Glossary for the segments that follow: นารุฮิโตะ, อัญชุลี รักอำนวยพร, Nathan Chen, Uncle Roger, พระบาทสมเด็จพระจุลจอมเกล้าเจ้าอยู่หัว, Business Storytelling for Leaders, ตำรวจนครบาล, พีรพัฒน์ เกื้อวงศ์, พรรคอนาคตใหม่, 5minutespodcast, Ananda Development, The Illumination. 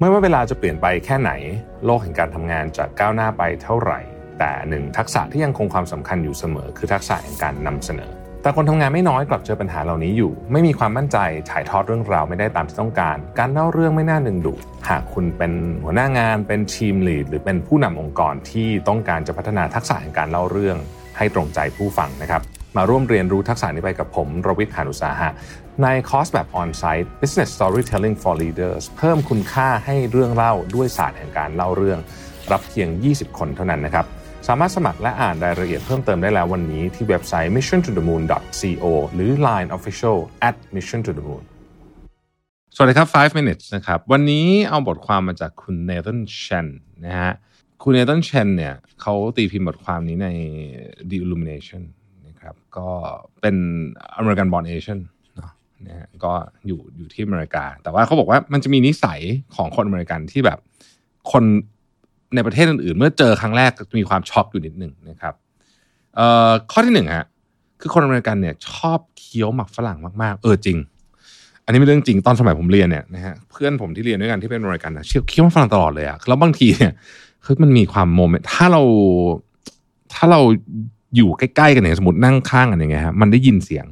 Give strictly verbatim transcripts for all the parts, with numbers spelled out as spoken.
ไม่ว่าเวลาจะเปลี่ยนไปแค่ไหนโลกแห่งการทำงานจะก้าวหน้าไปเท่าไหร่แต่หนึ่งทักษะที่ยังคงความสำคัญอยู่เสมอคือทักษะแห่งการนำเสนอแต่คนทำงานไม่น้อยกลับเจอปัญหาเหล่านี้อยู่ไม่มีความมั่นใจถ่ายทอดเรื่องราวไม่ได้ตามที่ต้องการการเล่าเรื่องไม่น่าดึงดูดหากคุณเป็นหัวหน้างานเป็นทีมลีดหรือเป็นผู้นำองค์กรที่ต้องการจะพัฒนาทักษะแห่งการเล่าเรื่องให้ตรงใจผู้ฟังนะครับมาร่วมเรียนรู้ทักษะนี้ไปกับผมรวิทย์ หาญอุตสาหะในคอร์สแบบออนไซต์ Business Storytelling for Leaders เพิ่มคุณค่าให้เรื่องเล่าด้วยศาสตร์แห่งการเล่าเรื่องรับเพียงยี่สิบคนเท่านั้นนะครับสามารถสมัครและอ่านรายละเอียดเพิ่มเติมได้แล้ววันนี้ที่เว็บไซต์ mission to the moon dot co หรือ Line Official at mission to the moon สวัสดีครับ five minutes นะครับวันนี้เอาบทความมาจากคุณ Nathan Chen นะฮะคุณ Nathan Chen เนี่ยเขาตีพิมพ์บทความนี้ใน The Illumination นะครับก็เป็นอเมริกันบอร์นเอเชียนนะก็อยู่อยู่ที่อเมริกาแต่ว่าเขาบอกว่ามันจะมีนิสัยของคนอเมริกันที่แบบคนในประเทศอื่นๆเมื่อเจอครั้งแรกจะมีความช็อกอยู่นิดหนึ่งนะครับเอ่อข้อที่หนึ่งฮะคือคนอเมริกันเนี่ยชอบเคี้ยวหมักฝรั่งมากๆเออจริงอันนี้เป็นเรื่องจริงตอนสมัยผมเรียนเนี่ยนะฮะเพื่อนผมที่เรียนด้วยกันที่เป็นอเมริกันนะเชี่ยวเคี้ยวหมักฝรั่งตลอดเลยอะแล้วบางทีเนี่ยคือมันมีความโมเมนต์ถ้าเราถ้าเราอยู่ใกล้ๆกันเนี่ยสมมตินั่งข้างกันอย่างเงี้ยฮะมันได้ยินเสียง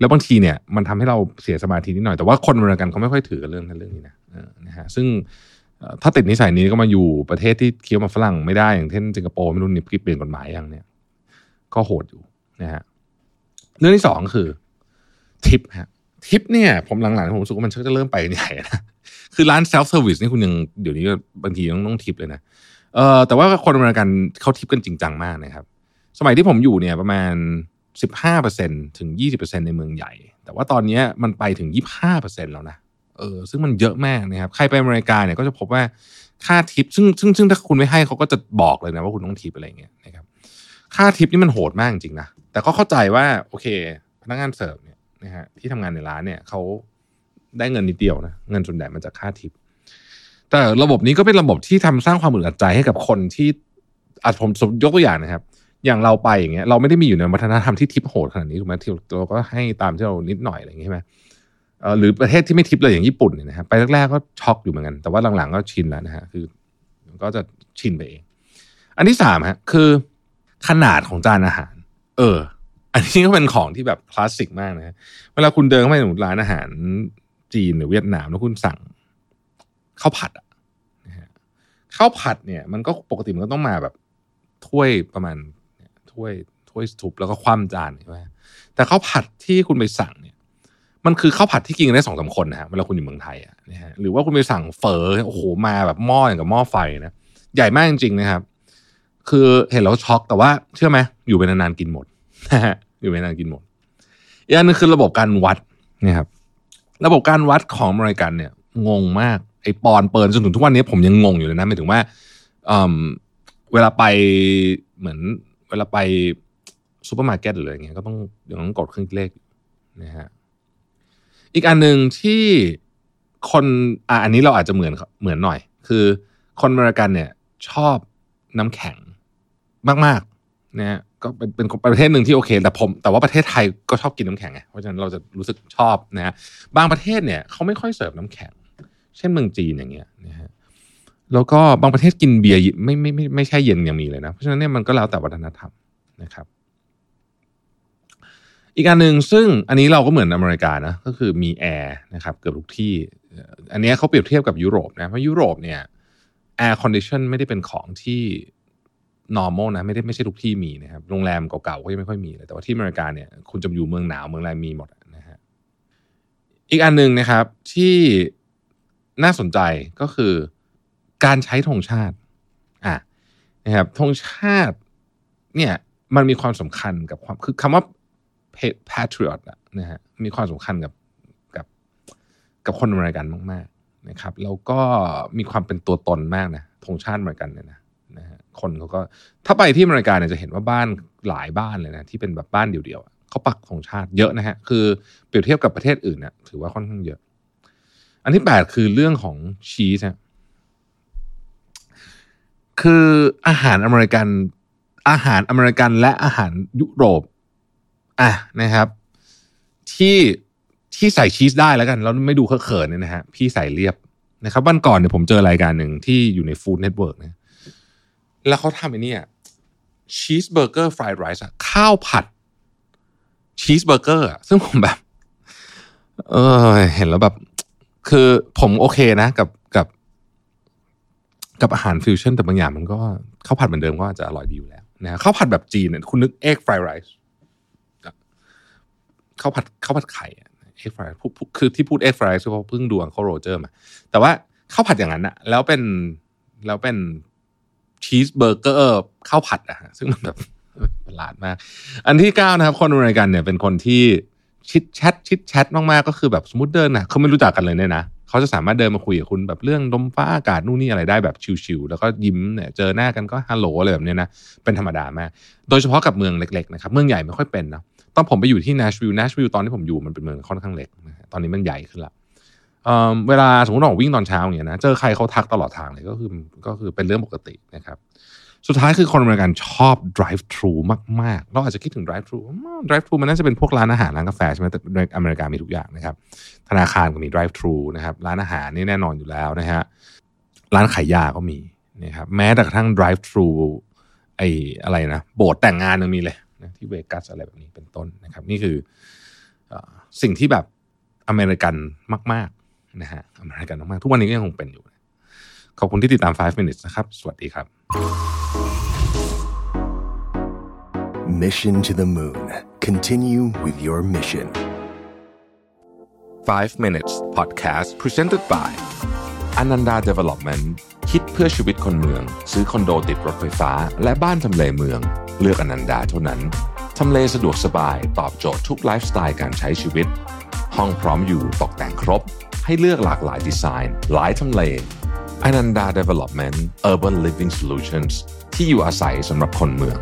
แล้วบางทีเนี่ยมันทำให้เราเสียสมาธินิดหน่อยแต่ว่าคนอเมริกันเขาไม่ค่อยถือเรื่องนั้นเรื่องนี้นะนะฮะซึ่งถ้าติดนิสัยนี้ก็มาอยู่ประเทศที่เคี้ยวมาฝรั่งไม่ได้อย่างเช่นสิงคโปร์ไม่รู้นี่เปลี่ยนกฎหมายยังเนี่ยก็โหดอยู่นะฮะเรื่องที่สองคือทิปฮะทิปเนี่ยผมหลังๆผมรู้สึกว่ามันชักจะเริ่มไปใหญ่นะคือร้าน self service นี่คุณยังเดี๋ยวนี้บางทีต้องต้องทิปเลยนะเออแต่ว่าคนอเมริกันเขาทิปกันจริงจังมากนะครับสมัยที่ผมอยู่เนี่ยประมาณสิบห้าเปอร์เซ็นต์ ถึง ยี่สิบเปอร์เซ็นต์ ในเมืองใหญ่แต่ว่าตอนนี้มันไปถึง ยี่สิบห้าเปอร์เซ็นต์ แล้วนะเออซึ่งมันเยอะมากนะครับใครไปอเมริกาเนี่ยก็จะพบว่าค่าทิปซึ่งซึ่งซึ่งถ้าคุณไม่ให้เขาก็จะบอกเลยนะว่าคุณต้องทิปอะไรอย่างเงี้ยนะครับค่าทิปนี่มันโหดมากจริงๆนะแต่ก็เข้าใจว่าโอเคพนักงานเสิร์ฟเนี่ยนะฮะที่ทำงานในร้านเนี่ยเขาได้เงินนิดเดียวนะเงินส่วนใหญ่มาจากค่าทิปแต่ระบบนี้ก็เป็นระบบที่ทำสร้างความอึดอัดใจให้กับคนที่อาจผมยกตัวอย่างนะครับอย่างเราไปอย่างเงี้ยเราไม่ได้มีอยู่ในวัฒนธรรมที่ทิปโหดขนาดนี้ถูกไหมที่เราก็ให้ตามที่เรานิดหน่อยอะไรอย่างเงี้ยใช่ไหมเอ่อหรือประเทศที่ไม่ทิปเลยอย่างญี่ปุ่นเนี่ยนะครับไปแรกๆก็ช็อกอยู่เหมือนกันแต่ว่าหลังๆก็ชินแล้วนะฮะคือก็จะชินไปเองอันที่สามฮะคือขนาดของจานอาหารเอออันนี้ก็เป็นของที่แบบคลาสสิกมากนะเวลาคุณเดินเข้าไปในร้านอาหารจีนหรือเวียดนามแล้วคุณสั่งข้าวผัดอ่ะนะฮะข้าวผัดเนี่ยมันก็ปกติมันก็ต้องมาแบบถ้วยประมาณถ้วยถ้วยทุบแล้วก็คว่ำจานใช่ไหมแต่ข้าวผัดที่คุณไปสั่งเนี่ยมันคือข้าวผัดที่กินได้สองสามคนนะฮะเวลาคุณอยู่เมืองไทยอ่ะนะฮะหรือว่าคุณไปสั่งเฝอโอ้โหมาแบบหม้ออย่างกับหม้อไฟนะใหญ่มากจริงๆนะครับคือเห็นแล้วช็อกแต่ว่าเชื่อไหมอยู่ไปนานๆกินหมดนะฮะอยู่ไปนานๆกินหมดอีกอันนึงคือระบบการวัดนะครับระบบการวัดของอเมริกันเนี่ยงงมากไอ้ปอนเปิลจนถึงทุกวันนี้ผมยังงงอยู่เลยนะหมายถึงว่าเอ่อเวลาไปเหมือนเวลาไปซูเปอร์มาร์เก็ตหรืออะไรเงี้ยก็ต้องอย่างนั้นกดเครื่องเลขนะฮะอีกอันหนึ่งที่คนอ่ะอันนี้เราอาจจะเหมือนเหมือนหน่อยคือคนอเมริกันเนี่ยชอบน้ำแข็งมากๆนะฮะก็เป็นเป็นประเทศหนึ่งที่โอเคแต่ผมแต่ว่าประเทศไทยก็ชอบกินน้ำแข็งไงเพราะฉะนั้นเราจะรู้สึกชอบนะฮะบางประเทศเนี่ยเขาไม่ค่อยเสิร์ฟน้ำแข็งเช่นเมืองจีนอย่างเงี้ยนะฮะแล้วก็บางประเทศกินเบียร์ไม่ไม่ไม่ไม่ใช่เย็นยังมีเลยนะเพราะฉะนั้นเนี่ยมันก็แล้วแต่วัฒนธรรมนะครับอีกอันหนึ่งซึ่งอันนี้เราก็เหมือนอเมริกานะก็คือมีแอร์นะครับเกือบทุกที่อันนี้เขาเปรียบเทียบกับยุโรปนะเพราะยุโรปเนี่ยแอร์คอนดิชันไม่ได้เป็นของที่ normal นะไม่ได้ไม่ใช่ทุกที่มีนะครับโรงแรมเก่าๆก็ยังไม่ค่อยมีเลยแต่ว่าที่อเมริกาเนี่ยคุณจะอยู่เมืองหนาวเมืองอะไรมีหมดนะฮะอีกอันหนึ่งนะครับที่น่าสนใจก็คือการใช้ธงชาติอ่ะนะครับธงชาติเนี่ยมันมีความสำคัญกับความคือคำว่า patriot นะฮะมีความสำคัญกับกับกับคนอเมริกันมากๆนะครับแล้วก็มีความเป็นตัวตนมากนะธงชาติอเมริกันเนี่ยนะนะฮะคนเขาก็ถ้าไปที่อเมริกาเนี่ยจะเห็นว่าบ้านหลายบ้านเลยนะที่เป็นแบบบ้านเดี่ยวๆเขาปักธงชาติเยอะนะฮะคือเปรียบเทียบกับประเทศอื่นเนี่ยถือว่าค่อนข้างเยอะอันที่แปดคือเรื่องของชีสนะคืออาหารอเมริกันอาหารอเมริกันและอาหารยุโรปอ่ะนะครับที่ที่ใส่ชีสได้แล้วกันแล้วไม่ดูเคอะเขินเนี่ยนะฮะพี่ใส่เรียบนะครับวันก่อนเนี่ยผมเจอรายการหนึ่งที่อยู่ในฟู้ดเน็ตเวิร์กนะแล้วเขาทำไอ้นี่ชีสเบอร์เกอร์ฟรายไรซ์ข้าวผัดชีสเบอร์เกอร์ซึ่งผมแบบเออเห็นแล้วแบบคือผมโอเคนะกับกับกับอาหารฟิวชั่นแต่บางอย่างมันก็ข้าวผัดเหมือนเดิมก็อาจจะอร่อยดีอยู่แล้วนะข้าวผัดแบบจีนเนี่ยคุณนึกเอ็กฟรายไรซ์ข้าวผัดข้าวผัดไข่เอ็กฟรายคือที่พูดเอ็กฟรายคือเพราะเพิ่งดูอังเคิลโรเจอร์มาแต่ว่าข้าวผัดอย่างนั้นอะแล้วเป็นแล้วเป็นชีสเบอร์เกอร์ข้าวผัดอะฮะซึ่งมันแบบประหลาดมากอันที่เก้านะครับคนอเมริกันเนี่ยเป็นคนที่ชิดแชทชิดแชทมากๆก็คือแบบสมมติเดินนะเขาไม่รู้จักกันเลยเนี่ยนะเขาจะสามารถเดินมาคุยกับคุณแบบเรื่องลมฟ้าอากาศนู่นนี่อะไรได้แบบชิวๆแล้วก็ยิ้มเนี่ยเจอหน้ากันก็ฮัลโหลอะไรแบบเนี้ยนะเป็นธรรมดามากโดยเฉพาะกับเมืองเล็กๆนะครับเมืองใหญ่ไม่ค่อยเป็นนะตอนผมไปอยู่ที่นาชวิลล์นาชวิลล์ตอนที่ผมอยู่มันเป็นเมืองค่อนข้างเล็กนะตอนนี้มันใหญ่ขึ้นละเอ่อเวลาสมมติเราวิ่งตอนเช้าอย่างเงี้ยนะเจอใครเขาทักตลอดทางเลยก็คือก็คือเป็นเรื่องปกตินะครับสุดท้ายคือคนอเมริกันชอบ drive thru มากๆเราอาจจะคิดถึง drive thru drive thru มันน่าจะเป็นพวกร้านอาหารร้านกาแฟใช่ไหมแต่ในอเมริกามีทุกอย่างนะครับธนาคารก็มี drive thru นะครับร้านอาหารนี่แน่นอนอยู่แล้วนะฮะร้านขายยาก็มีนะครับแม้แต่กระทั่ง drive thru ไอ้อะไรนะโบสถ์แต่งงานยังมีเลยนะที่เวกัสอะไรแบบนี้เป็นต้นนะครับนี่คือสิ่งที่แบบอเมริกันมากๆนะฮะอเมริกันมากๆทุกวันนี้ก็ยังคงเป็นอยู่ขอบคุณที่ติดตามไฟว์ minutes นะครับสวัสดีครับ Mission to the Moon Continue with your mission five minutes podcast presented by Ananda Development คิดเพื่อชีวิตคนเมืองซื้อคอนโดติดรถไฟฟ้าและบ้านทำเลเมืองเลือก Ananda เท่านั้นทำเลสะดวกสบายตอบโจทย์ทุกไลฟ์สไตล์การใช้ชีวิตห้องพร้อมอยู่ตกแต่งครบให้เลือกหลากหลายดีไซน์หลายทำเลAnanda Development Urban Living Solutions ที่อยู่อาศัยสำหรับคนเมือง